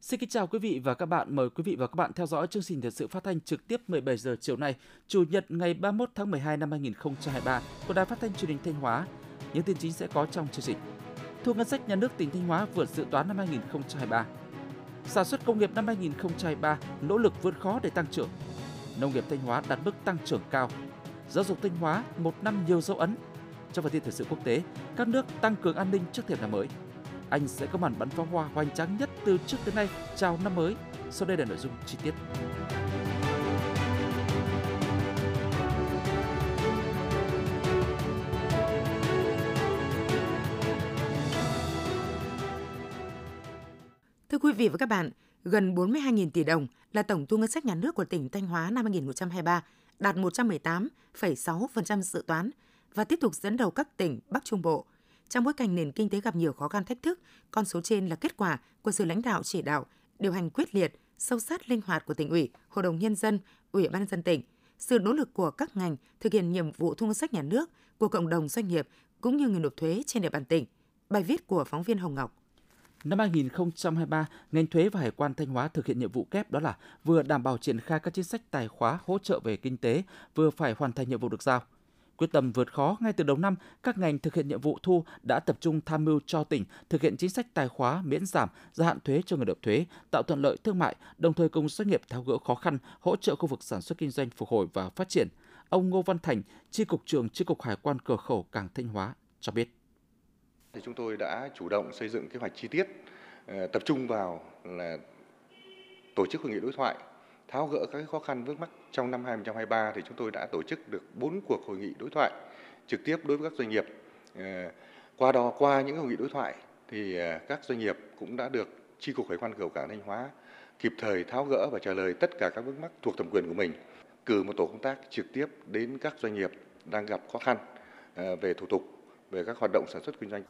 Xin kính chào quý vị và các bạn. Mời quý vị và các bạn theo dõi chương trình thời sự phát thanh trực tiếp 17 giờ chiều nay, Chủ nhật ngày 31 tháng 12 năm 2023 của Đài Phát thanh Truyền hình Thanh Hóa. Những tin chính sẽ có trong chương trình. Thu ngân sách nhà nước tỉnh Thanh Hóa vượt dự toán năm 2023. Sản xuất công nghiệp năm 2023 nỗ lực vượt khó để tăng trưởng. Nông nghiệp Thanh Hóa đạt mức tăng trưởng cao. Giáo dục Thanh Hóa một năm nhiều dấu ấn. Trong phần tin thời sự quốc tế, các nước tăng cường an ninh trước thềm năm mới. Anh sẽ có màn bắn pháo hoa hoành tráng nhất từ trước tới nay chào năm mới. Sau đây là nội dung chi tiết. Thưa quý vị và các bạn, gần 42.000 tỷ đồng là tổng thu ngân sách nhà nước của tỉnh Thanh Hóa năm 2023, đạt 118,6% dự toán và tiếp tục dẫn đầu các tỉnh Bắc Trung Bộ. Trong bối cảnh nền kinh tế gặp nhiều khó khăn thách thức, con số trên là kết quả của sự lãnh đạo chỉ đạo, điều hành quyết liệt, sâu sát linh hoạt của Tỉnh ủy, Hội đồng Nhân dân, Ủy ban Nhân dân tỉnh, sự nỗ lực của các ngành thực hiện nhiệm vụ thu ngân sách nhà nước, của cộng đồng doanh nghiệp cũng như người nộp thuế trên địa bàn tỉnh. Bài viết của phóng viên Hồng Ngọc. Năm 2023, ngành thuế và hải quan Thanh Hóa thực hiện nhiệm vụ kép, đó là vừa đảm bảo triển khai các chính sách tài khóa hỗ trợ về kinh tế, vừa phải hoàn thành nhiệm vụ được giao. Quyết tâm vượt khó ngay từ đầu năm, các ngành thực hiện nhiệm vụ thu đã tập trung tham mưu cho tỉnh thực hiện chính sách tài khóa miễn giảm, gia hạn thuế cho người nộp thuế, tạo thuận lợi thương mại, đồng thời cùng doanh nghiệp tháo gỡ khó khăn, hỗ trợ khu vực sản xuất kinh doanh phục hồi và phát triển. Ông Ngô Văn Thành, Chi cục trưởng Chi cục Hải quan cửa khẩu Cảng Thanh Hóa cho biết. Thì chúng tôi đã chủ động xây dựng kế hoạch chi tiết, tập trung vào là tổ chức hội nghị đối thoại, tháo gỡ các khó khăn vướng mắc trong năm 2023. Thì chúng tôi đã tổ chức được 4 cuộc hội nghị đối thoại trực tiếp đối với các doanh nghiệp. Qua những hội nghị đối thoại thì các doanh nghiệp cũng đã được Chi cục Hải quan cửa khẩu Cảng Thanh Hóa kịp thời tháo gỡ và trả lời tất cả các vướng mắc thuộc thẩm quyền của mình, cử một tổ công tác trực tiếp đến các doanh nghiệp đang gặp khó khăn về thủ tục, về các hoạt động sản xuất kinh doanh.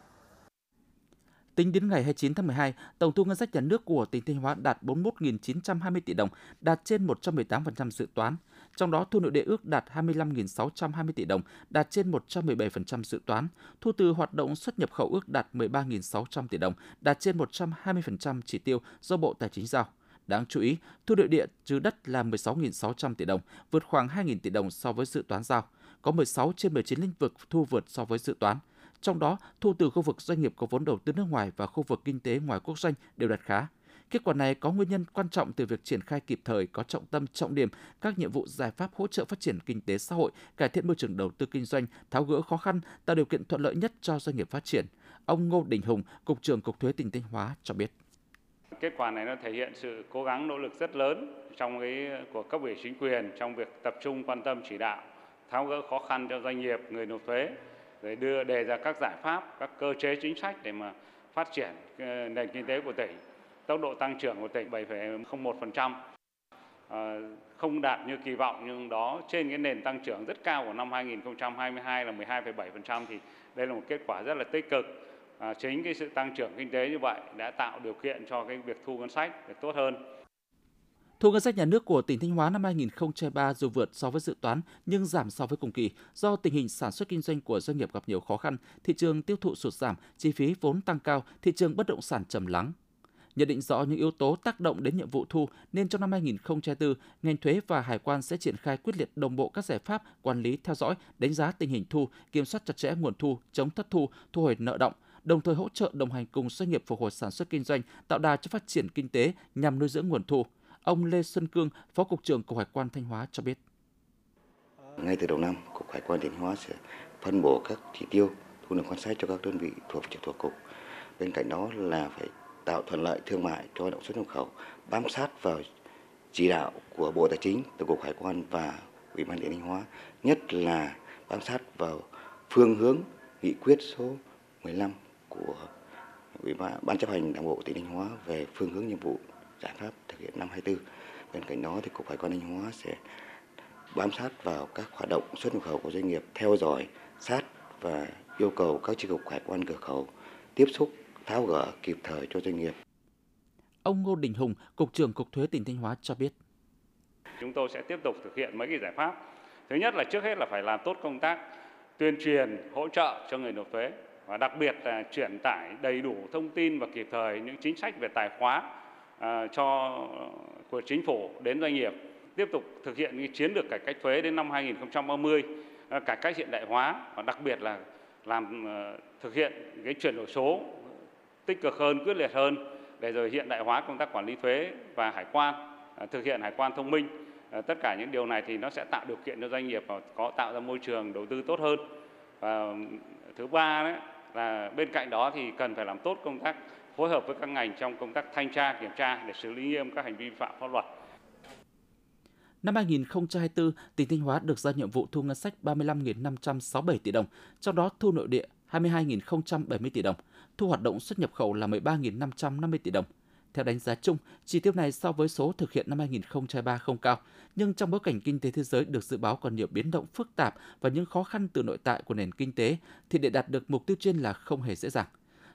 Tính đến ngày 29 tháng 12, tổng thu ngân sách nhà nước của tỉnh Thanh Hóa đạt 41.920 tỷ đồng, đạt trên 118% dự toán. Trong đó, thu nội địa ước đạt 25.620 tỷ đồng, đạt trên 117% dự toán. Thu từ hoạt động xuất nhập khẩu ước đạt 13.600 tỷ đồng, đạt trên 120% chỉ tiêu do Bộ Tài chính giao. Đáng chú ý, thu nội địa trừ đất là 16.600 tỷ đồng, vượt khoảng 2.000 tỷ đồng so với dự toán giao. Có 16 trên 19 lĩnh vực thu vượt so với dự toán. Trong đó, thu từ khu vực doanh nghiệp có vốn đầu tư nước ngoài và khu vực kinh tế ngoài quốc doanh đều đạt khá. Kết quả này có nguyên nhân quan trọng từ việc triển khai kịp thời, có trọng tâm, trọng điểm các nhiệm vụ giải pháp hỗ trợ phát triển kinh tế xã hội, cải thiện môi trường đầu tư kinh doanh, tháo gỡ khó khăn, tạo điều kiện thuận lợi nhất cho doanh nghiệp phát triển. Ông Ngô Đình Hùng, Cục trưởng Cục Thuế tỉnh Thanh Hóa cho biết. Kết quả này nó thể hiện sự cố gắng nỗ lực rất lớn trong của cấp ủy chính quyền trong việc tập trung quan tâm chỉ đạo, tháo gỡ khó khăn cho doanh nghiệp, người nộp thuế, rồi đề ra các giải pháp, các cơ chế chính sách để mà phát triển nền kinh tế của tỉnh. Tốc độ tăng trưởng của tỉnh 7,01%, không đạt như kỳ vọng, nhưng đó trên cái nền tăng trưởng rất cao của năm 2022 là 12,7% thì đây là một kết quả rất là tích cực. Chính cái sự tăng trưởng kinh tế như vậy đã tạo điều kiện cho cái việc thu ngân sách được tốt hơn. Thu ngân sách nhà nước của tỉnh Thanh Hóa năm 2023 dù vượt so với dự toán nhưng giảm so với cùng kỳ do tình hình sản xuất kinh doanh của doanh nghiệp gặp nhiều khó khăn, thị trường tiêu thụ sụt giảm, chi phí vốn tăng cao, thị trường bất động sản trầm lắng. Nhận định rõ những yếu tố tác động đến nhiệm vụ thu nên trong năm 2024, ngành thuế và hải quan sẽ triển khai quyết liệt đồng bộ các giải pháp quản lý, theo dõi, đánh giá tình hình thu, kiểm soát chặt chẽ nguồn thu, chống thất thu, thu hồi nợ động, đồng thời hỗ trợ đồng hành cùng doanh nghiệp phục hồi sản xuất kinh doanh, tạo đà cho phát triển kinh tế nhằm nuôi dưỡng nguồn thu. Ông Lê Xuân Cương, Phó Cục trưởng Cục Hải quan Thanh Hóa cho biết. Ngay từ đầu năm, Cục Hải quan Thanh Hóa sẽ phân bổ các chỉ tiêu thu nộp ngân sách cho các đơn vị thuộc trực thuộc Cục. Bên cạnh đó là phải tạo thuận lợi thương mại cho hoạt động xuất nhập khẩu, bám sát vào chỉ đạo của Bộ Tài chính, từ Cục Hải quan và Ủy ban tỉnh Thanh Hóa, nhất là bám sát vào phương hướng nghị quyết số 15 của Ban chấp hành Đảng bộ tỉnh Thanh Hóa về phương hướng nhiệm vụ giải pháp thực hiện năm 2024. Bên cạnh đó thì Cục Hải quan Thanh Hóa sẽ bám sát vào các hoạt động xuất nhập khẩu của doanh nghiệp, theo dõi sát và yêu cầu các chi cục hải quan cửa khẩu tiếp xúc, tháo gỡ kịp thời cho doanh nghiệp. Ông Ngô Đình Hùng, Cục trưởng Cục Thuế tỉnh Thanh Hóa cho biết. Chúng tôi sẽ tiếp tục thực hiện mấy cái giải pháp. Thứ nhất là trước hết là phải làm tốt công tác tuyên truyền, hỗ trợ cho người nộp thuế và đặc biệt là truyền tải đầy đủ thông tin và kịp thời những chính sách về tài khóa của chính phủ đến doanh nghiệp. Tiếp tục thực hiện chiến lược cải cách thuế đến năm 2030, cải cách hiện đại hóa và đặc biệt là thực hiện cái chuyển đổi số tích cực hơn, quyết liệt hơn để rồi hiện đại hóa công tác quản lý thuế và hải quan, thực hiện hải quan thông minh. Tất cả những điều này thì nó sẽ tạo điều kiện cho doanh nghiệp và có tạo ra môi trường đầu tư tốt hơn. Và thứ ba đấy là bên cạnh đó thì cần phải làm tốt công tác phối hợp với các ngành trong công tác thanh tra, kiểm tra để xử lý nghiêm các hành vi vi phạm pháp luật. Năm 2024, tỉnh Thanh Hóa được giao nhiệm vụ thu ngân sách 35.567 tỷ đồng, trong đó thu nội địa 22.070 tỷ đồng, thu hoạt động xuất nhập khẩu là 13.550 tỷ đồng. Theo đánh giá chung, chỉ tiêu này so với số thực hiện năm 2023 không cao, nhưng trong bối cảnh kinh tế thế giới được dự báo còn nhiều biến động phức tạp và những khó khăn từ nội tại của nền kinh tế, thì để đạt được mục tiêu trên là không hề dễ dàng.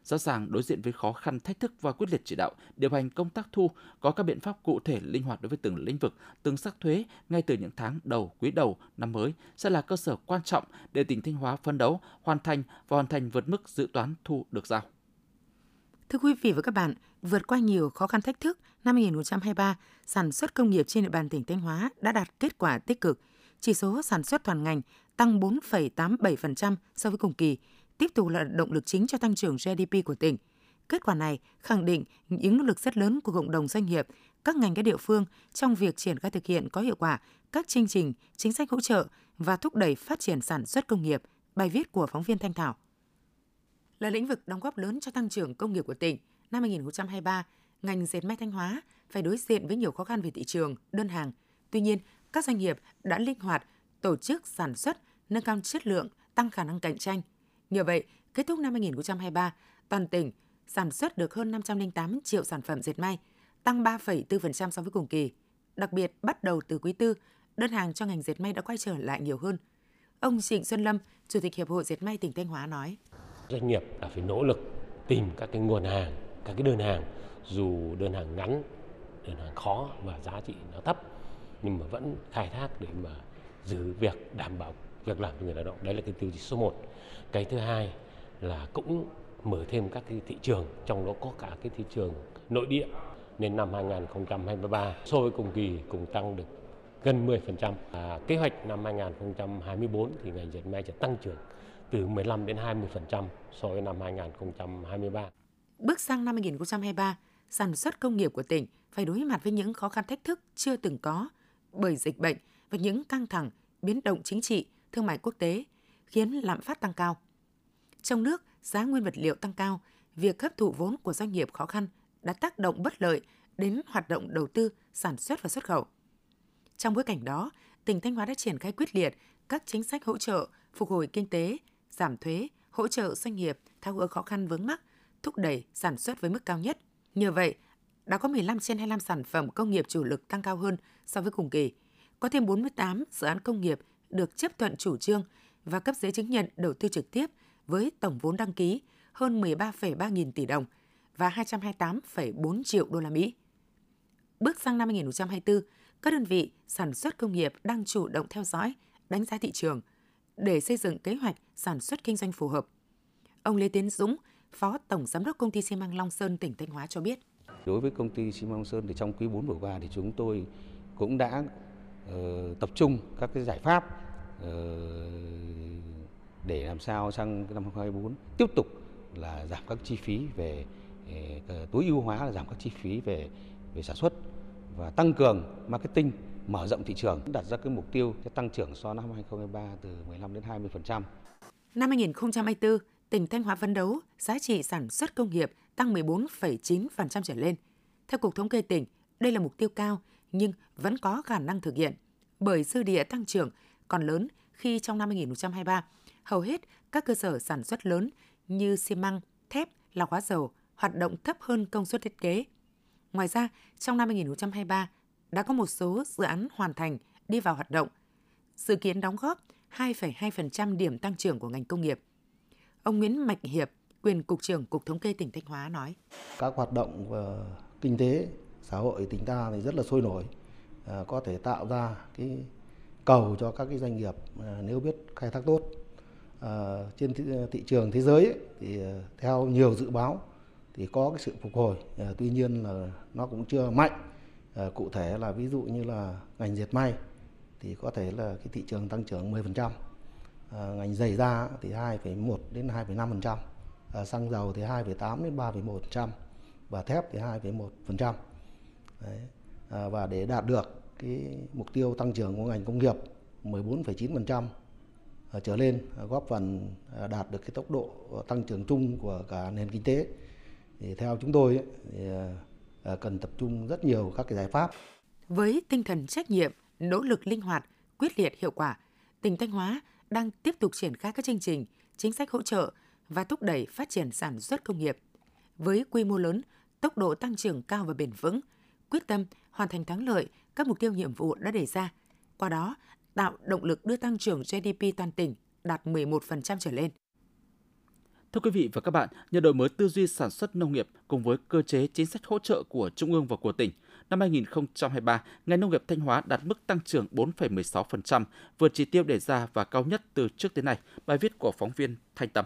Rõ ràng đối diện với khó khăn, thách thức và quyết liệt chỉ đạo, điều hành công tác thu, có các biện pháp cụ thể linh hoạt đối với từng lĩnh vực, từng sắc thuế ngay từ những tháng đầu, quý đầu năm mới sẽ là cơ sở quan trọng để tỉnh Thanh Hóa phấn đấu, hoàn thành vượt mức dự toán thu được giao. Thưa quý vị và các bạn, vượt qua nhiều khó khăn thách thức, năm 2023, sản xuất công nghiệp trên địa bàn tỉnh Thanh Hóa đã đạt kết quả tích cực. Chỉ số sản xuất toàn ngành tăng 4,87% so với cùng kỳ, tiếp tục là động lực chính cho tăng trưởng GDP của tỉnh. Kết quả này khẳng định những nỗ lực rất lớn của cộng đồng doanh nghiệp, các ngành các địa phương trong việc triển khai thực hiện có hiệu quả các chương trình, chính sách hỗ trợ và thúc đẩy phát triển sản xuất công nghiệp. Bài viết của phóng viên Thanh Thảo. Là lĩnh vực đóng góp lớn cho tăng trưởng công nghiệp của tỉnh, năm 2023, ngành dệt may Thanh Hóa phải đối diện với nhiều khó khăn về thị trường, đơn hàng. Tuy nhiên, các doanh nghiệp đã linh hoạt tổ chức sản xuất, nâng cao chất lượng, tăng khả năng cạnh tranh. Nhờ vậy, kết thúc năm 2023, toàn tỉnh sản xuất được hơn 508 triệu sản phẩm dệt may, tăng 3,4% so với cùng kỳ. Đặc biệt, bắt đầu từ quý tư, đơn hàng cho ngành dệt may đã quay trở lại nhiều hơn. Ông Trịnh Xuân Lâm, Chủ tịch Hiệp hội Dệt may tỉnh Thanh Hóa nói: Doanh nghiệp đã phải nỗ lực tìm các cái nguồn hàng, các cái đơn hàng, dù đơn hàng ngắn, đơn hàng khó và giá trị nó thấp, nhưng mà vẫn khai thác để mà giữ việc đảm bảo việc làm cho người lao động. Đấy là cái tiêu chí số 1. Cái thứ hai là cũng mở thêm các cái thị trường, trong đó có cả cái thị trường nội địa. Nên năm 2023 so với cùng kỳ cũng tăng được gần 10%. Kế hoạch năm 2024 thì ngành dệt may sẽ tăng trưởng từ 15 đến 20% so với năm 2023. Bước sang năm 2023, sản xuất công nghiệp của tỉnh phải đối mặt với những khó khăn thách thức chưa từng có bởi dịch bệnh và những căng thẳng, biến động chính trị, thương mại quốc tế khiến lạm phát tăng cao. Trong nước, giá nguyên vật liệu tăng cao, việc hấp thụ vốn của doanh nghiệp khó khăn đã tác động bất lợi đến hoạt động đầu tư, sản xuất và xuất khẩu. Trong bối cảnh đó, tỉnh Thanh Hóa đã triển khai quyết liệt các chính sách hỗ trợ, phục hồi kinh tế, giảm thuế, hỗ trợ doanh nghiệp tháo gỡ khó khăn vướng mắc, thúc đẩy sản xuất với mức cao nhất. Nhờ vậy, đã có 15 trên 25 sản phẩm công nghiệp chủ lực tăng cao hơn so với cùng kỳ. Có thêm 48 dự án công nghiệp được chấp thuận chủ trương và cấp giấy chứng nhận đầu tư trực tiếp với tổng vốn đăng ký hơn 13,3 nghìn tỷ đồng và 228,4 triệu đô la Mỹ. Bước sang năm 2024, các đơn vị sản xuất công nghiệp đang chủ động theo dõi, đánh giá thị trường để xây dựng kế hoạch sản xuất kinh doanh phù hợp. Ông Lê Tiến Dũng, Phó Tổng Giám đốc Công ty xi măng Long Sơn tỉnh Thanh Hóa cho biết: Đối với Công ty xi măng Long Sơn thì trong quý 4 vừa qua thì chúng tôi cũng đã tập trung các cái giải pháp để làm sao sang năm 2024 tiếp tục là giảm các chi phí về tối ưu hóa, là giảm các chi phí về sản xuất và tăng cường marketing, mở rộng thị trường, đặt ra cái mục tiêu tăng trưởng so năm 2023 từ 15 đến 20%. Năm 2024, tỉnh Thanh Hóa phấn đấu giá trị sản xuất công nghiệp tăng 14,9% trở lên. Theo Cục Thống kê tỉnh, đây là mục tiêu cao nhưng vẫn có khả năng thực hiện bởi dư địa tăng trưởng còn lớn khi trong năm 2023, hầu hết các cơ sở sản xuất lớn như xi măng, thép, lọc hóa dầu hoạt động thấp hơn công suất thiết kế. Ngoài ra, trong năm 2023 đã có một số dự án hoàn thành, đi vào hoạt động, dự kiến đóng góp 2,2% điểm tăng trưởng của ngành công nghiệp. Ông Nguyễn Mạnh Hiệp, quyền Cục trưởng Cục Thống kê tỉnh Thanh Hóa nói: Các hoạt động kinh tế, xã hội tỉnh ta thì rất là sôi nổi, có thể tạo ra cái cầu cho các cái doanh nghiệp nếu biết khai thác tốt. trên thị trường thế giới ấy, thì theo nhiều dự báo thì có cái sự phục hồi, tuy nhiên là nó cũng chưa mạnh. Cụ thể là ví dụ như là ngành dệt may thì có thể là cái thị trường tăng trưởng 10%, ngành giày da thì 2,1 đến 2,5%, xăng dầu thì 2,8 đến 3,1% và thép thì 2,1%. Và để đạt được cái mục tiêu tăng trưởng của ngành công nghiệp 14,9% trở lên, góp phần đạt được cái tốc độ tăng trưởng chung của cả nền kinh tế, thì theo chúng tôi ấy, thì cần tập trung rất nhiều các cái giải pháp. Với tinh thần trách nhiệm, nỗ lực linh hoạt, quyết liệt hiệu quả, tỉnh Thanh Hóa đang tiếp tục triển khai các chương trình, chính sách hỗ trợ và thúc đẩy phát triển sản xuất công nghiệp. Với quy mô lớn, tốc độ tăng trưởng cao và bền vững, quyết tâm hoàn thành thắng lợi các mục tiêu nhiệm vụ đã đề ra, qua đó tạo động lực đưa tăng trưởng GDP toàn tỉnh đạt 11% trở lên. Thưa quý vị và các bạn, nhờ đổi mới tư duy sản xuất nông nghiệp cùng với cơ chế chính sách hỗ trợ của Trung ương và của tỉnh, năm 2023, ngành nông nghiệp Thanh Hóa đạt mức tăng trưởng 4,16%, vượt chỉ tiêu đề ra và cao nhất từ trước đến nay. Bài viết của phóng viên Thanh Tâm.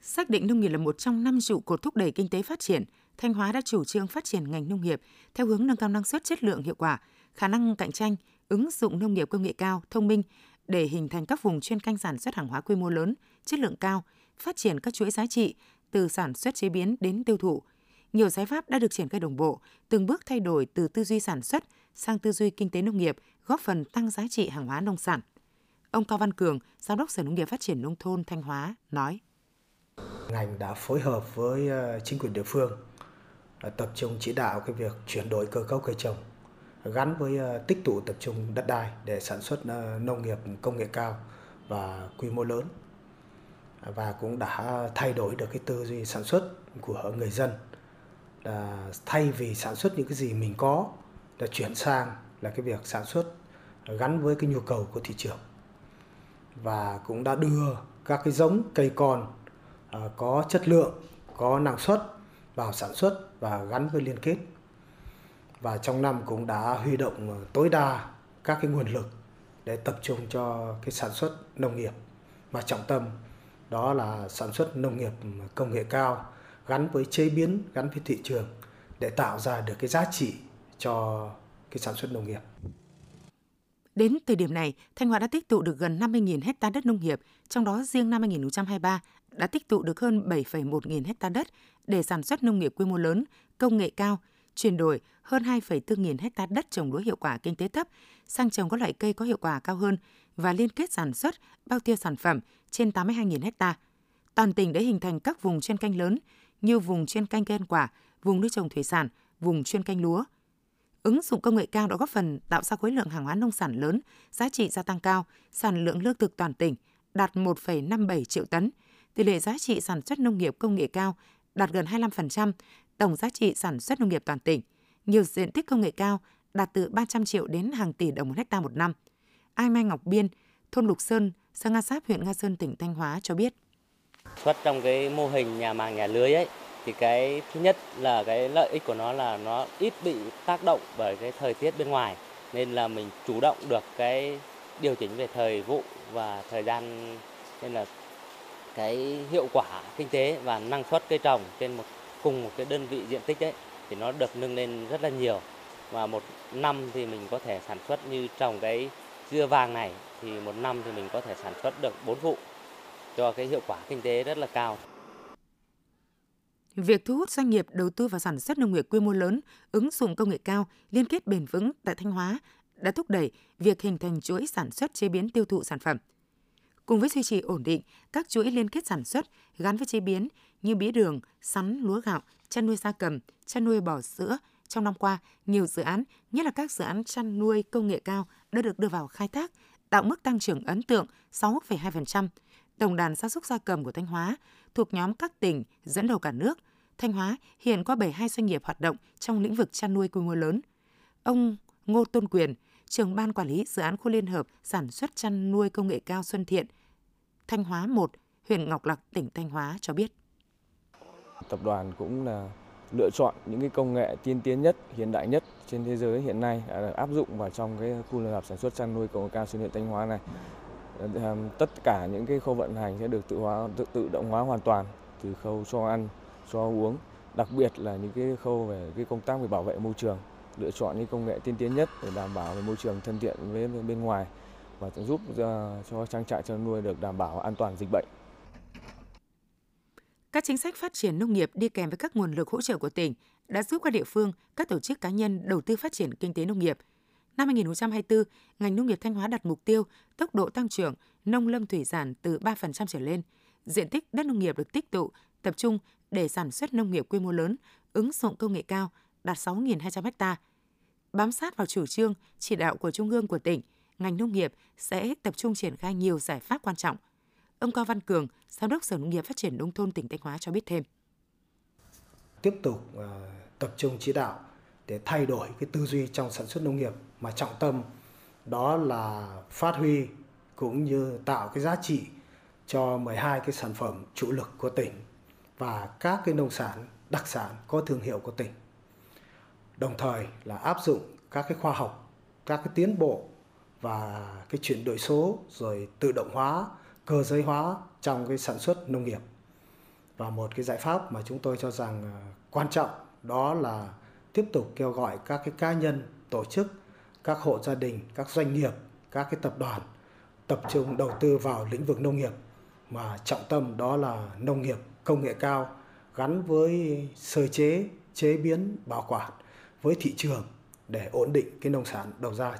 Xác định nông nghiệp là một trong 5 trụ cột thúc đẩy kinh tế phát triển, Thanh Hóa đã chủ trương phát triển ngành nông nghiệp theo hướng nâng cao năng suất, chất lượng, hiệu quả, khả năng cạnh tranh, ứng dụng nông nghiệp công nghệ cao, thông minh để hình thành các vùng chuyên canh sản xuất hàng hóa quy mô lớn, chất lượng cao, phát triển các chuỗi giá trị từ sản xuất chế biến đến tiêu thụ. Nhiều giải pháp đã được triển khai đồng bộ, từng bước thay đổi từ tư duy sản xuất sang tư duy kinh tế nông nghiệp, góp phần tăng giá trị hàng hóa nông sản. Ông Cao Văn Cường, Giám đốc Sở Nông nghiệp Phát triển Nông thôn Thanh Hóa nói. Ngành đã phối hợp với chính quyền địa phương, tập trung chỉ đạo cái việc chuyển đổi cơ cấu cây trồng, gắn với tích tụ tập trung đất đai để sản xuất nông nghiệp công nghệ cao và quy mô lớn. Và cũng đã thay đổi được cái tư duy sản xuất của người dân. Thay vì sản xuất những cái gì mình có, đã chuyển sang là cái việc sản xuất gắn với cái nhu cầu của thị trường. Và cũng đã đưa các cái giống cây con có chất lượng, có năng suất vào sản xuất và gắn với liên kết. Và trong năm cũng đã huy động tối đa các cái nguồn lực để tập trung cho cái sản xuất nông nghiệp mà trọng tâm đó là sản xuất nông nghiệp công nghệ cao gắn với chế biến, gắn với thị trường để tạo ra được cái giá trị cho cái sản xuất nông nghiệp. Đến thời điểm này, Thanh Hóa đã tích tụ được gần 50.000 ha đất nông nghiệp, trong đó riêng năm 2023 đã tích tụ được hơn 7,1 nghìn ha đất để sản xuất nông nghiệp quy mô lớn, công nghệ cao, chuyển đổi hơn 2,4 nghìn ha đất trồng lúa hiệu quả kinh tế thấp sang trồng các loại cây có hiệu quả cao hơn và liên kết sản xuất bao tiêu sản phẩm trên 82.000 ha. Toàn tỉnh đã hình thành các vùng chuyên canh lớn như vùng chuyên canh cây ăn quả, vùng nuôi trồng thủy sản, vùng chuyên canh lúa. Ứng dụng công nghệ cao đã góp phần tạo ra khối lượng hàng hóa nông sản lớn, giá trị gia tăng cao, sản lượng lương thực toàn tỉnh đạt 1,57 triệu tấn, tỷ lệ giá trị sản xuất nông nghiệp công nghệ cao đạt gần 25%, tổng giá trị sản xuất nông nghiệp toàn tỉnh. Nhiều diện tích công nghệ cao đạt từ 300 triệu đến hàng tỷ đồng một hectare một năm. Ai Mai Ngọc Biên, thôn Lục Sơn, xã Nga Sáp, huyện Nga Sơn, tỉnh Thanh Hóa cho biết. Xuất trong cái mô hình nhà màng nhà lưới ấy, thì cái thứ nhất là cái lợi ích của nó là nó ít bị tác động bởi cái thời tiết bên ngoài, nên là mình chủ động được cái điều chỉnh về thời vụ và thời gian, nên là cái hiệu quả kinh tế và năng suất cây trồng trên cùng một cái đơn vị diện tích ấy thì nó được nâng lên rất là nhiều. Và một năm thì mình có thể sản xuất như trồng cái dưa vàng này thì một năm thì mình có thể sản xuất được 4 vụ cho cái hiệu quả kinh tế rất là cao. Việc thu hút doanh nghiệp đầu tư vào sản xuất nông nghiệp quy mô lớn, ứng dụng công nghệ cao, liên kết bền vững tại Thanh Hóa đã thúc đẩy việc hình thành chuỗi sản xuất chế biến tiêu thụ sản phẩm. Cùng với duy trì ổn định, các chuỗi liên kết sản xuất gắn với chế biến như mía đường, sắn, lúa gạo, chăn nuôi gia cầm, chăn nuôi bò sữa, trong năm qua, nhiều dự án, nhất là các dự án chăn nuôi công nghệ cao đã được đưa vào khai thác, tạo mức tăng trưởng ấn tượng 6,2%. Tổng đàn gia súc gia cầm của Thanh Hóa thuộc nhóm các tỉnh dẫn đầu cả nước. Thanh Hóa hiện có 72 doanh nghiệp hoạt động trong lĩnh vực chăn nuôi quy mô lớn. Ông Ngô Tôn Quyền, trưởng ban quản lý dự án khu liên hợp sản xuất chăn nuôi công nghệ cao Xuân Thiện, Thanh Hóa 1, huyện Ngọc Lặc, tỉnh Thanh Hóa cho biết. Tập đoàn cũng là lựa chọn những cái công nghệ tiên tiến nhất, hiện đại nhất trên thế giới hiện nay đã áp dụng vào trong cái khu liên hợp sản xuất chăn nuôi công nghệ cao Xuân Thiện Thanh Hóa này. tất cả những cái khâu vận hành sẽ được tự động hóa hoàn toàn, từ khâu cho ăn, cho uống, đặc biệt là những cái khâu về cái công tác về bảo vệ môi trường, lựa chọn những công nghệ tiên tiến nhất để đảm bảo về môi trường thân thiện với bên ngoài và giúp cho trang trại chăn nuôi được đảm bảo an toàn dịch bệnh. Các chính sách phát triển nông nghiệp đi kèm với các nguồn lực hỗ trợ của tỉnh đã giúp các địa phương, các tổ chức cá nhân đầu tư phát triển kinh tế nông nghiệp. Năm 2024, ngành nông nghiệp Thanh Hóa đặt mục tiêu tốc độ tăng trưởng nông lâm thủy sản từ 3% trở lên, diện tích đất nông nghiệp được tích tụ, tập trung để sản xuất nông nghiệp quy mô lớn, ứng dụng công nghệ cao đạt 6.200 ha. Bám sát vào chủ trương, chỉ đạo của Trung ương, của tỉnh, ngành nông nghiệp sẽ tập trung triển khai nhiều giải pháp quan trọng. Ông Cao Văn Cường, Giám đốc Sở Nông nghiệp Phát triển Nông thôn tỉnh Thanh Hóa cho biết thêm. Tiếp tục tập trung chỉ đạo để thay đổi cái tư duy trong sản xuất nông nghiệp, mà trọng tâm đó là phát huy cũng như tạo cái giá trị cho 12 cái sản phẩm chủ lực của tỉnh và các cái nông sản, đặc sản có thương hiệu của tỉnh. Đồng thời là áp dụng các cái khoa học, các cái tiến bộ và cái chuyển đổi số rồi tự động hóa, cơ giới hóa trong cái sản xuất nông nghiệp. Và một cái giải pháp mà chúng tôi cho rằng quan trọng đó là tiếp tục kêu gọi các cái cá nhân, tổ chức, các hộ gia đình, các doanh nghiệp, các cái tập đoàn tập trung đầu tư vào lĩnh vực nông nghiệp, mà trọng tâm đó là nông nghiệp công nghệ cao gắn với sơ chế, chế biến, bảo quản với thị trường để ổn định cái nông sản đầu ra.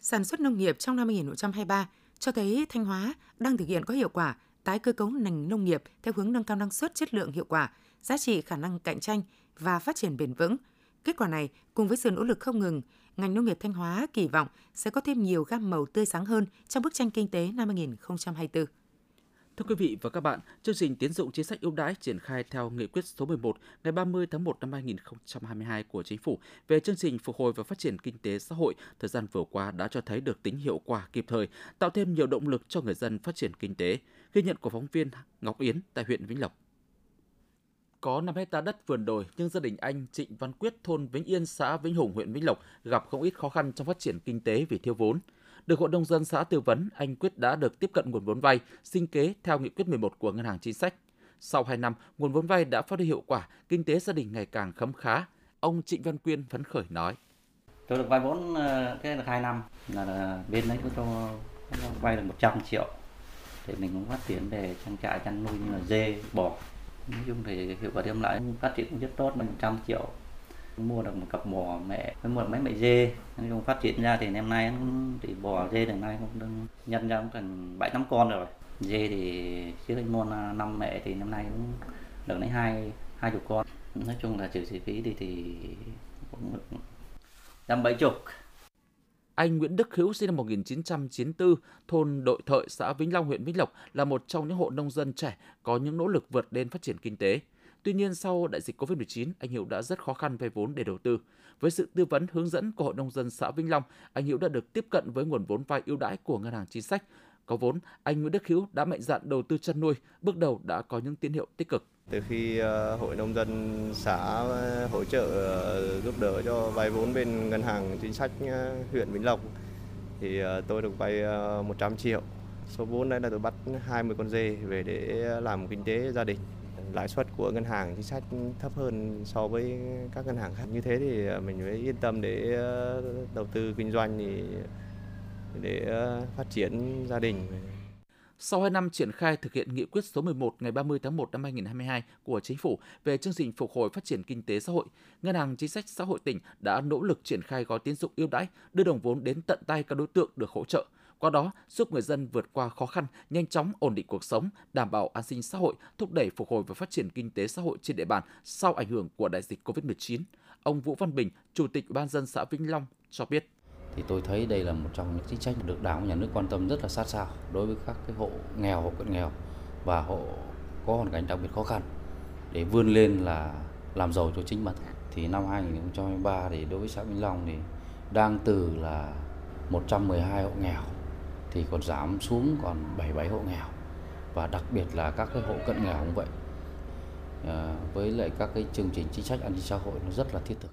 Sản xuất nông nghiệp trong năm 2023 cho thấy Thanh Hóa đang thực hiện có hiệu quả tái cơ cấu ngành nông nghiệp theo hướng nâng cao năng suất, chất lượng, hiệu quả, giá trị, khả năng cạnh tranh và phát triển bền vững. Kết quả này, cùng với sự nỗ lực không ngừng, ngành nông nghiệp Thanh Hóa kỳ vọng sẽ có thêm nhiều gam màu tươi sáng hơn trong bức tranh kinh tế năm 2024. Thưa quý vị và các bạn, chương trình tín dụng chính sách ưu đãi triển khai theo nghị quyết số 11 ngày 30 tháng 1 năm 2022 của Chính phủ về chương trình phục hồi và phát triển kinh tế xã hội thời gian vừa qua đã cho thấy được tính hiệu quả kịp thời, tạo thêm nhiều động lực cho người dân phát triển kinh tế. Ghi nhận của phóng viên Ngọc Yến tại huyện Vĩnh Lộc. Có 5 hectare đất vườn đồi, nhưng gia đình anh Trịnh Văn Quyết, thôn Vĩnh Yên, xã Vĩnh Hùng, huyện Vĩnh Lộc gặp không ít khó khăn trong phát triển kinh tế vì thiếu vốn. Được Hội Nông dân xã tư vấn, anh Quyết đã được tiếp cận nguồn vốn vay, sinh kế theo nghị quyết 11 của Ngân hàng Chính sách. Sau 2 năm, nguồn vốn vay đã phát huy hiệu quả, kinh tế gia đình ngày càng khấm khá. Ông Trịnh Văn Quyên phấn khởi nói. Tôi được vay vốn cái được 2 năm, là bên đấy của tôi vay được 100 triệu. Thì mình cũng phát triển về trang trại chăn nuôi như là dê, bò. Nói chung thì hiệu quả đem lại phát triển cũng rất tốt, 100 triệu. Mua được một cặp bò mẹ với một mấy mẹ dê, nên phát triển ra thì năm nay thì bò dê đến nay cũng nhân ra cũng cần 7-8 con rồi. Dê thì trước đây mua 5 mẹ thì năm nay cũng được đến 20 con. Nói chung là trừ chi phí thì cũng được 170. Anh Nguyễn Đức Hữu, sinh năm 1994, thôn Đội Thợi, xã Vĩnh Long, huyện Vĩnh Lộc là một trong những hộ nông dân trẻ có những nỗ lực vượt lên phát triển kinh tế. Tuy nhiên, sau đại dịch Covid-19, anh Hữu đã rất khó khăn vay vốn để đầu tư. Với sự tư vấn hướng dẫn của Hội Nông dân xã Vĩnh Long, anh Hữu đã được tiếp cận với nguồn vốn vay ưu đãi của Ngân hàng Chính sách. Có vốn, anh Nguyễn Đức Hữu đã mạnh dạn đầu tư chăn nuôi, bước đầu đã có những tín hiệu tích cực. Từ khi Hội Nông dân xã hỗ trợ giúp đỡ cho vay vốn bên Ngân hàng Chính sách huyện Vĩnh Lộc, thì tôi được vay 100 triệu. Số vốn này là tôi bắt 20 con dê về để làm kinh tế gia đình. Lãi suất của Ngân hàng Chính sách thấp hơn so với các ngân hàng khác. Như thế thì mình mới yên tâm để đầu tư kinh doanh, để phát triển gia đình. Sau 2 năm triển khai thực hiện nghị quyết số 11 ngày 30 tháng 1 năm 2022 của Chính phủ về chương trình phục hồi phát triển kinh tế xã hội, Ngân hàng Chính sách xã hội tỉnh đã nỗ lực triển khai gói tín dụng ưu đãi, đưa đồng vốn đến tận tay các đối tượng được hỗ trợ. Qua đó, giúp người dân vượt qua khó khăn, nhanh chóng ổn định cuộc sống, đảm bảo an sinh xã hội, thúc đẩy phục hồi và phát triển kinh tế xã hội trên địa bàn sau ảnh hưởng của đại dịch Covid-19. Ông Vũ Văn Bình, Chủ tịch Ủy ban nhân dân xã Vĩnh Long cho biết. Thì tôi thấy đây là một trong những chính sách được Đảng và Nhà nước quan tâm rất là sát sao đối với các cái hộ nghèo, hộ cận nghèo và hộ có hoàn cảnh đặc biệt khó khăn để vươn lên là làm giàu cho chính mình. Thì năm 2023 thì đối với xã Vĩnh Long thì đang từ là 112 hộ nghèo thì còn giảm xuống còn 77 hộ nghèo, và đặc biệt là các cái hộ cận nghèo cũng vậy. Với lại các cái chương trình chính sách an sinh xã hội nó rất là thiết thực.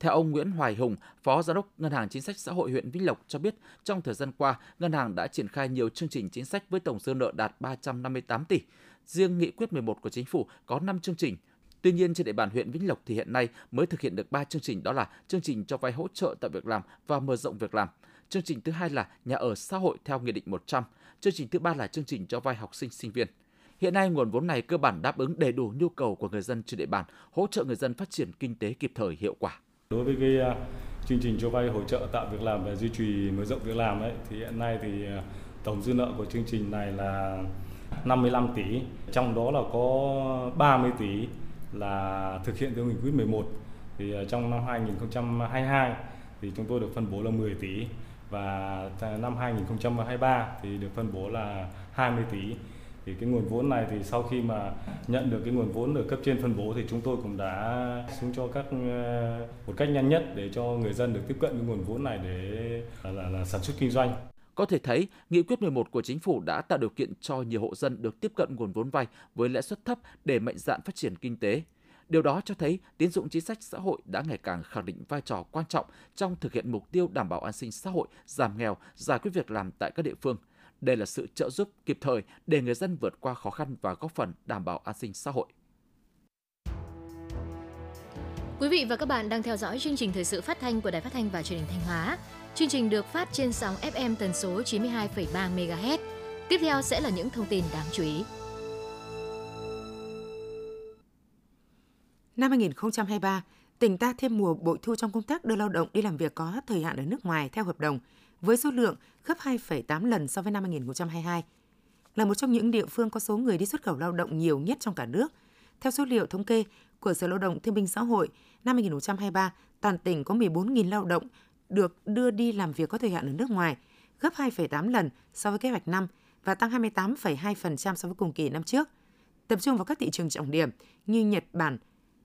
Theo ông Nguyễn Hoài Hùng, Phó Giám đốc Ngân hàng Chính sách Xã hội huyện Vĩnh Lộc cho biết, trong thời gian qua, ngân hàng đã triển khai nhiều chương trình chính sách với tổng dư nợ đạt 358 tỷ. Riêng nghị quyết 11 của Chính phủ có 5 chương trình. Tuy nhiên, trên địa bàn huyện Vĩnh Lộc thì hiện nay mới thực hiện được 3 chương trình, đó là chương trình cho vay hỗ trợ tạo việc làm và mở rộng việc làm. Chương trình thứ hai là nhà ở xã hội theo Nghị định 100. Chương trình thứ ba là chương trình cho vay học sinh, sinh viên. Hiện nay, nguồn vốn này cơ bản đáp ứng đầy đủ nhu cầu của người dân trên địa bàn, hỗ trợ người dân phát triển kinh tế kịp thời, hiệu quả. Đối với cái chương trình cho vay hỗ trợ tạo việc làm và duy trì mở rộng việc làm ấy, thì hiện nay thì tổng dư nợ của chương trình này là 55 tỷ, trong đó là có 30 tỷ là thực hiện theo nghị quyết 11. Thì trong năm 2022 thì chúng tôi được phân bổ là 10 tỷ và năm 2023 thì được phân bổ là 20 tỷ. Thì cái nguồn vốn này thì sau khi mà nhận được cái nguồn vốn được cấp trên phân bổ thì chúng tôi cũng đã xuống cho các một cách nhanh nhất để cho người dân được tiếp cận cái nguồn vốn này để là sản xuất kinh doanh. Có thể thấy, nghị quyết 11 của Chính phủ đã tạo điều kiện cho nhiều hộ dân được tiếp cận nguồn vốn vay với lãi suất thấp để mạnh dạn phát triển kinh tế. Điều đó cho thấy tín dụng chính sách xã hội đã ngày càng khẳng định vai trò quan trọng trong thực hiện mục tiêu đảm bảo an sinh xã hội, giảm nghèo, giải quyết việc làm tại các địa phương. Đây là sự trợ giúp kịp thời để người dân vượt qua khó khăn và góp phần đảm bảo an sinh xã hội. Quý vị và các bạn đang theo dõi chương trình thời sự phát thanh của Đài Phát thanh và Truyền hình Thanh Hóa. Chương trình được phát trên sóng FM tần số 92,3 MHz. Tiếp theo sẽ là những thông tin đáng chú ý. Năm 2023, tỉnh ta thêm mùa bội thu trong công tác đưa lao động đi làm việc có thời hạn ở nước ngoài theo hợp đồng, với số lượng gấp 2,8 lần so với năm 2022. Là một trong những địa phương có số người đi xuất khẩu lao động nhiều nhất trong cả nước. Theo số liệu thống kê của Sở Lao động Thương binh Xã hội, năm 2023, toàn tỉnh có 14.000 lao động được đưa đi làm việc có thời hạn ở nước ngoài, gấp 2,8 lần so với kế hoạch năm và tăng 28,2% so với cùng kỳ năm trước. Tập trung vào các thị trường trọng điểm như Nhật Bản,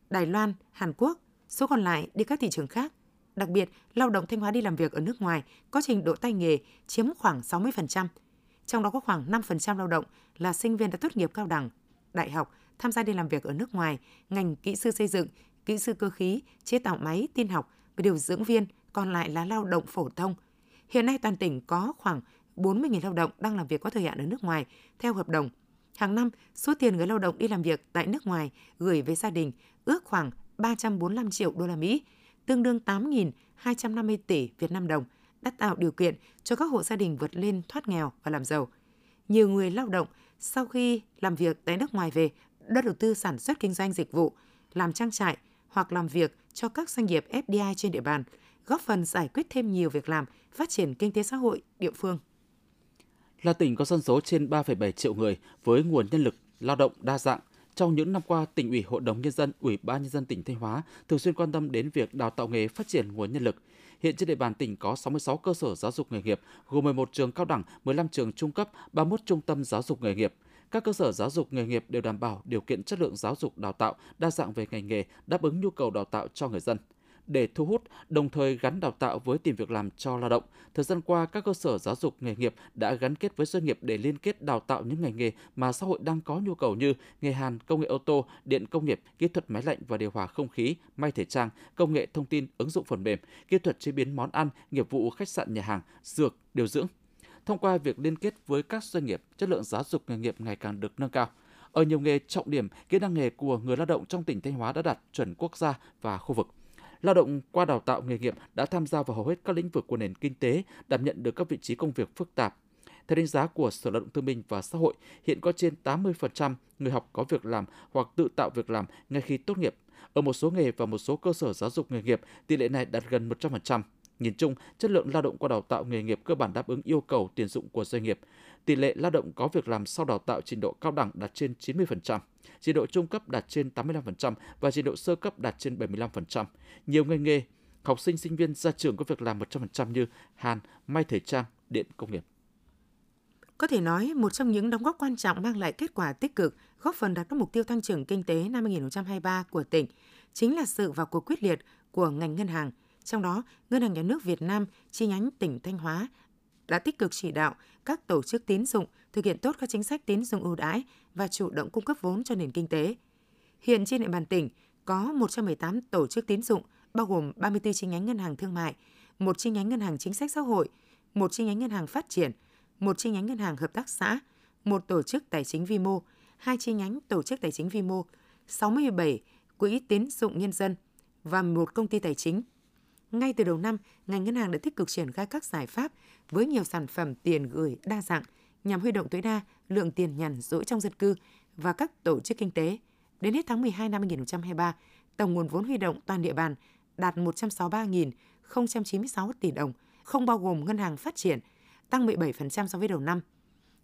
Đài Loan, Hàn Quốc, số còn lại đi các thị trường khác. Đặc biệt, lao động Thanh Hóa đi làm việc ở nước ngoài có trình độ tay nghề chiếm khoảng 60%. Trong đó có khoảng 5% lao động là sinh viên đã tốt nghiệp cao đẳng, đại học, tham gia đi làm việc ở nước ngoài, ngành kỹ sư xây dựng, kỹ sư cơ khí, chế tạo máy, tin học và điều dưỡng viên, còn lại là lao động phổ thông. Hiện nay toàn tỉnh có khoảng 40.000 lao động đang làm việc có thời hạn ở nước ngoài theo hợp đồng. Hàng năm, số tiền người lao động đi làm việc tại nước ngoài gửi về gia đình ước khoảng 345 triệu đô la Mỹ, tương đương 8.250 tỷ Việt Nam đồng, đã tạo điều kiện cho các hộ gia đình vượt lên thoát nghèo và làm giàu. Nhiều người lao động sau khi làm việc tại nước ngoài về đã đầu tư sản xuất kinh doanh dịch vụ, làm trang trại hoặc làm việc cho các doanh nghiệp FDI trên địa bàn, góp phần giải quyết thêm nhiều việc làm, phát triển kinh tế xã hội địa phương. Là tỉnh có dân số trên 3,7 triệu người với nguồn nhân lực lao động đa dạng, trong những năm qua, Tỉnh ủy, Hội đồng Nhân dân, Ủy ban Nhân dân tỉnh Thanh Hóa thường xuyên quan tâm đến việc đào tạo nghề, phát triển nguồn nhân lực. Hiện trên địa bàn tỉnh có 66 cơ sở giáo dục nghề nghiệp, gồm 11 trường cao đẳng, 15 trường trung cấp, 31 trung tâm giáo dục nghề nghiệp. Các cơ sở giáo dục nghề nghiệp đều đảm bảo điều kiện chất lượng giáo dục đào tạo, đa dạng về ngành nghề, đáp ứng nhu cầu đào tạo cho người dân. Để thu hút, đồng thời gắn đào tạo với tìm việc làm cho lao động, thời gian qua các cơ sở giáo dục nghề nghiệp đã gắn kết với doanh nghiệp để liên kết đào tạo những ngành nghề mà xã hội đang có nhu cầu như nghề hàn, công nghệ ô tô, điện công nghiệp, kỹ thuật máy lạnh và điều hòa không khí, may thời trang, công nghệ thông tin, ứng dụng phần mềm, kỹ thuật chế biến món ăn, nghiệp vụ khách sạn, nhà hàng, dược, điều dưỡng. Thông qua việc liên kết với các doanh nghiệp, chất lượng giáo dục nghề nghiệp ngày càng được nâng cao. Ở nhiều nghề trọng điểm, kỹ năng nghề của người lao động trong tỉnh Thanh Hóa đã đạt chuẩn quốc gia và khu vực. Lao động qua đào tạo nghề nghiệp đã tham gia vào hầu hết các lĩnh vực của nền kinh tế, đảm nhận được các vị trí công việc phức tạp. Theo đánh giá của Sở Lao động Thương binh và Xã hội, hiện có trên 80% người học có việc làm hoặc tự tạo việc làm ngay khi tốt nghiệp. Ở một số nghề và một số cơ sở giáo dục nghề nghiệp, tỷ lệ này đạt gần 100%. Nhìn chung, chất lượng lao động qua đào tạo nghề nghiệp cơ bản đáp ứng yêu cầu tuyển dụng của doanh nghiệp. Tỷ lệ lao động có việc làm sau đào tạo trình độ cao đẳng đạt trên 90%, trình độ trung cấp đạt trên 85% và trình độ sơ cấp đạt trên 75%. Nhiều ngành nghề, học sinh sinh viên ra trường có việc làm 100% như hàn, may thời trang, điện công nghiệp. Có thể nói, một trong những đóng góp quan trọng mang lại kết quả tích cực, góp phần đạt các mục tiêu tăng trưởng kinh tế năm 2023 của tỉnh, chính là sự vào cuộc quyết liệt của ngành ngân hàng. Trong đó, Ngân hàng Nhà nước Việt Nam chi nhánh tỉnh Thanh Hóa đã tích cực chỉ đạo các tổ chức tín dụng thực hiện tốt các chính sách tín dụng ưu đãi và chủ động cung cấp vốn cho nền kinh tế. Hiện trên địa bàn tỉnh có 118 tổ chức tín dụng bao gồm 34 chi nhánh ngân hàng thương mại, 1 chi nhánh ngân hàng chính sách xã hội, 1 chi nhánh ngân hàng phát triển, 1 chi nhánh ngân hàng hợp tác xã, 1 tổ chức tài chính vi mô, 2 chi nhánh tổ chức tài chính vi mô, 67 quỹ tín dụng nhân dân và 1 công ty tài chính. Ngay từ đầu năm, ngành ngân hàng đã tích cực triển khai các giải pháp với nhiều sản phẩm tiền gửi đa dạng nhằm huy động tối đa lượng tiền nhàn rỗi trong dân cư và các tổ chức kinh tế. Đến hết tháng 12 năm 2023, tổng nguồn vốn huy động toàn địa bàn đạt 163.096 tỷ đồng, không bao gồm ngân hàng phát triển, tăng 17% so với đầu năm.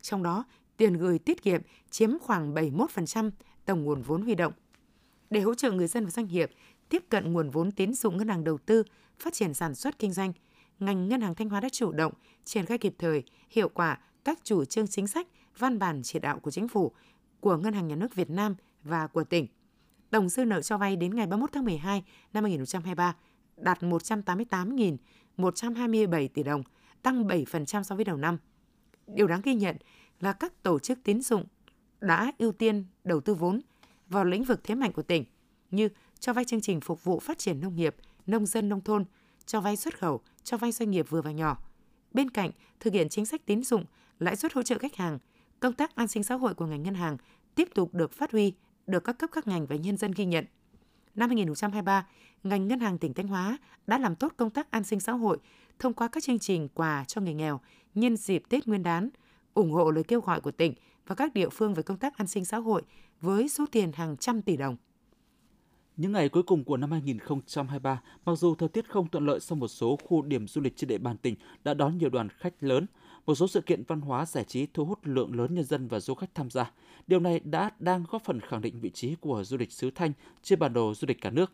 Trong đó, tiền gửi tiết kiệm chiếm khoảng 71% tổng nguồn vốn huy động. Để hỗ trợ người dân và doanh nghiệp tiếp cận nguồn vốn tín dụng ngân hàng đầu tư, phát triển sản xuất kinh doanh, ngành ngân hàng Thanh Hóa đã chủ động triển khai kịp thời, hiệu quả các chủ trương chính sách, văn bản chỉ đạo của Chính phủ, của Ngân hàng Nhà nước Việt Nam và của tỉnh. Tổng dư nợ cho vay đến ngày 31 tháng 12 năm 2023 đạt 188.127 tỷ đồng, tăng 7% so với đầu năm. Điều đáng ghi nhận là các tổ chức tín dụng đã ưu tiên đầu tư vốn vào lĩnh vực thế mạnh của tỉnh như cho vay chương trình phục vụ phát triển nông nghiệp, nông dân nông thôn, cho vay xuất khẩu, cho vay doanh nghiệp vừa và nhỏ. Bên cạnh thực hiện chính sách tín dụng, lãi suất hỗ trợ khách hàng, công tác an sinh xã hội của ngành ngân hàng tiếp tục được phát huy, được các cấp các ngành và nhân dân ghi nhận. Năm 2023, ngành ngân hàng tỉnh Thanh Hóa đã làm tốt công tác an sinh xã hội thông qua các chương trình quà cho người nghèo nhân dịp Tết Nguyên đán, ủng hộ lời kêu gọi của tỉnh và các địa phương về công tác an sinh xã hội với số tiền hàng trăm tỷ đồng. Những ngày cuối cùng của năm 2023, mặc dù thời tiết không thuận lợi, song một số khu điểm du lịch trên địa bàn tỉnh đã đón nhiều đoàn khách lớn. Một số sự kiện văn hóa giải trí thu hút lượng lớn nhân dân và du khách tham gia. Điều này đang góp phần khẳng định vị trí của du lịch xứ Thanh trên bản đồ du lịch cả nước.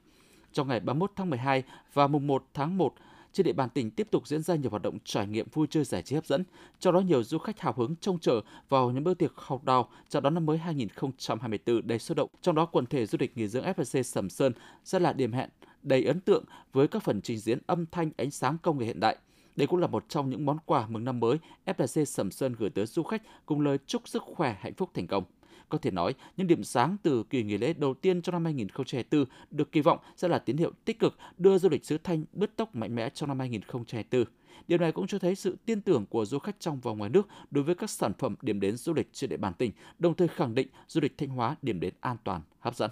Trong ngày 31 tháng 12 và mùng 1 tháng 1, trên địa bàn tỉnh tiếp tục diễn ra nhiều hoạt động trải nghiệm vui chơi giải trí hấp dẫn, trong đó nhiều du khách hào hứng trông chờ vào những bữa tiệc học đào chào đón năm mới 2024 đầy sôi động. Trong đó, quần thể du lịch nghỉ dưỡng FPC Sầm Sơn sẽ là điểm hẹn đầy ấn tượng với các phần trình diễn âm thanh, ánh sáng, công nghệ hiện đại. Đây cũng là một trong những món quà mừng năm mới FPC Sầm Sơn gửi tới du khách cùng lời chúc sức khỏe, hạnh phúc, thành công. Có thể nói, những điểm sáng từ kỳ nghỉ lễ đầu tiên trong năm 2024 được kỳ vọng sẽ là tín hiệu tích cực đưa du lịch xứ Thanh bứt tốc mạnh mẽ trong năm 2024. Điều này cũng cho thấy sự tin tưởng của du khách trong và ngoài nước đối với các sản phẩm điểm đến du lịch trên địa bàn tỉnh, đồng thời khẳng định du lịch Thanh Hóa điểm đến an toàn, hấp dẫn.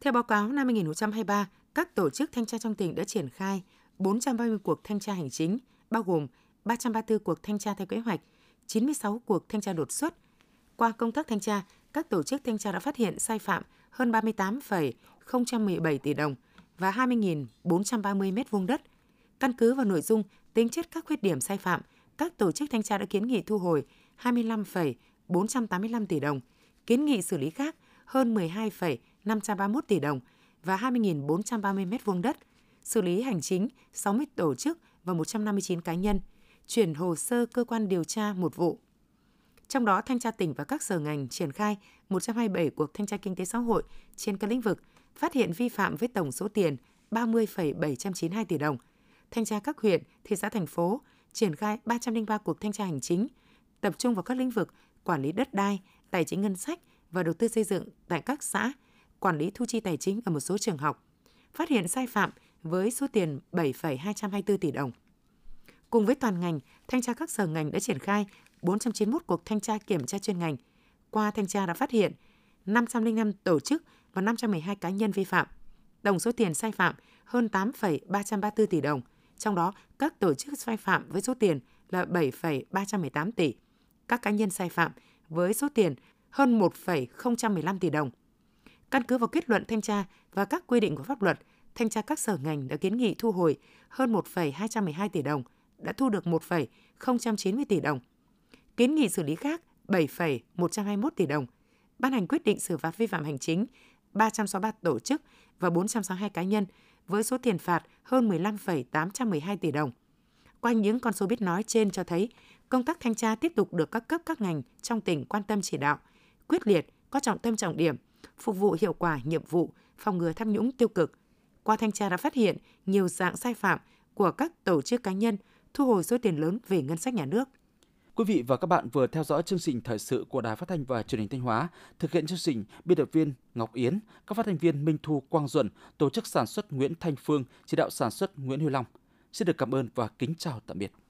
Theo báo cáo năm 2023, các tổ chức thanh tra trong tỉnh đã triển khai 430 cuộc thanh tra hành chính, bao gồm 334 cuộc thanh tra theo kế hoạch, 96 cuộc thanh tra đột xuất. Qua công tác thanh tra, các tổ chức thanh tra đã phát hiện sai phạm hơn 38,017 tỷ đồng và 20.430 m2 đất. Căn cứ vào nội dung, tính chất các khuyết điểm sai phạm, các tổ chức thanh tra đã kiến nghị thu hồi 25,485 tỷ đồng, kiến nghị xử lý khác hơn 12,531 tỷ đồng và 20.430 m2 đất, xử lý hành chính 60 tổ chức và 159 cá nhân, chuyển hồ sơ cơ quan điều tra 1 vụ. Trong đó, thanh tra tỉnh và các sở ngành triển khai 127 cuộc thanh tra kinh tế xã hội trên các lĩnh vực, phát hiện vi phạm với tổng số tiền 30,792 tỷ đồng. Thanh tra các huyện, thị xã, thành phố triển khai 303 cuộc thanh tra hành chính, tập trung vào các lĩnh vực quản lý đất đai, tài chính ngân sách và đầu tư xây dựng tại các xã, quản lý thu chi tài chính ở một số trường học, phát hiện sai phạm với số tiền 7,224 tỷ đồng. Cùng với toàn ngành, thanh tra các sở ngành đã triển khai 491 cuộc thanh tra kiểm tra chuyên ngành. Qua thanh tra đã phát hiện 505 tổ chức và 512 cá nhân vi phạm. Tổng số tiền sai phạm hơn 8,334 tỷ đồng. Trong đó, các tổ chức sai phạm với số tiền là 7,318 tỷ. Các cá nhân sai phạm với số tiền hơn 1,015 tỷ đồng. Căn cứ vào kết luận thanh tra và các quy định của pháp luật, thanh tra các sở ngành đã kiến nghị thu hồi hơn 1,212 tỷ đồng, đã thu được 1,090 tỷ đồng. Kiến nghị xử lý khác 7,121 tỷ đồng. Ban hành quyết định xử phạt vi phạm hành chính 363 tổ chức và 462 cá nhân với số tiền phạt hơn 15,812 tỷ đồng. Qua những con số biết nói trên cho thấy, công tác thanh tra tiếp tục được các cấp các ngành trong tỉnh quan tâm chỉ đạo, quyết liệt, có trọng tâm trọng điểm, phục vụ hiệu quả nhiệm vụ phòng ngừa tham nhũng tiêu cực. Qua thanh tra đã phát hiện nhiều dạng sai phạm của các tổ chức cá nhân, thu hồi số tiền lớn về ngân sách nhà nước. Quý vị và các bạn vừa theo dõi chương trình thời sự của Đài Phát thanh và Truyền hình Thanh Hóa. Thực hiện chương trình, biên tập viên Ngọc Yến, các phát thanh viên Minh Thu, Quang Duẩn, tổ chức sản xuất Nguyễn Thanh Phương, chỉ đạo sản xuất Nguyễn Huy Long. Xin được cảm ơn và kính chào tạm biệt.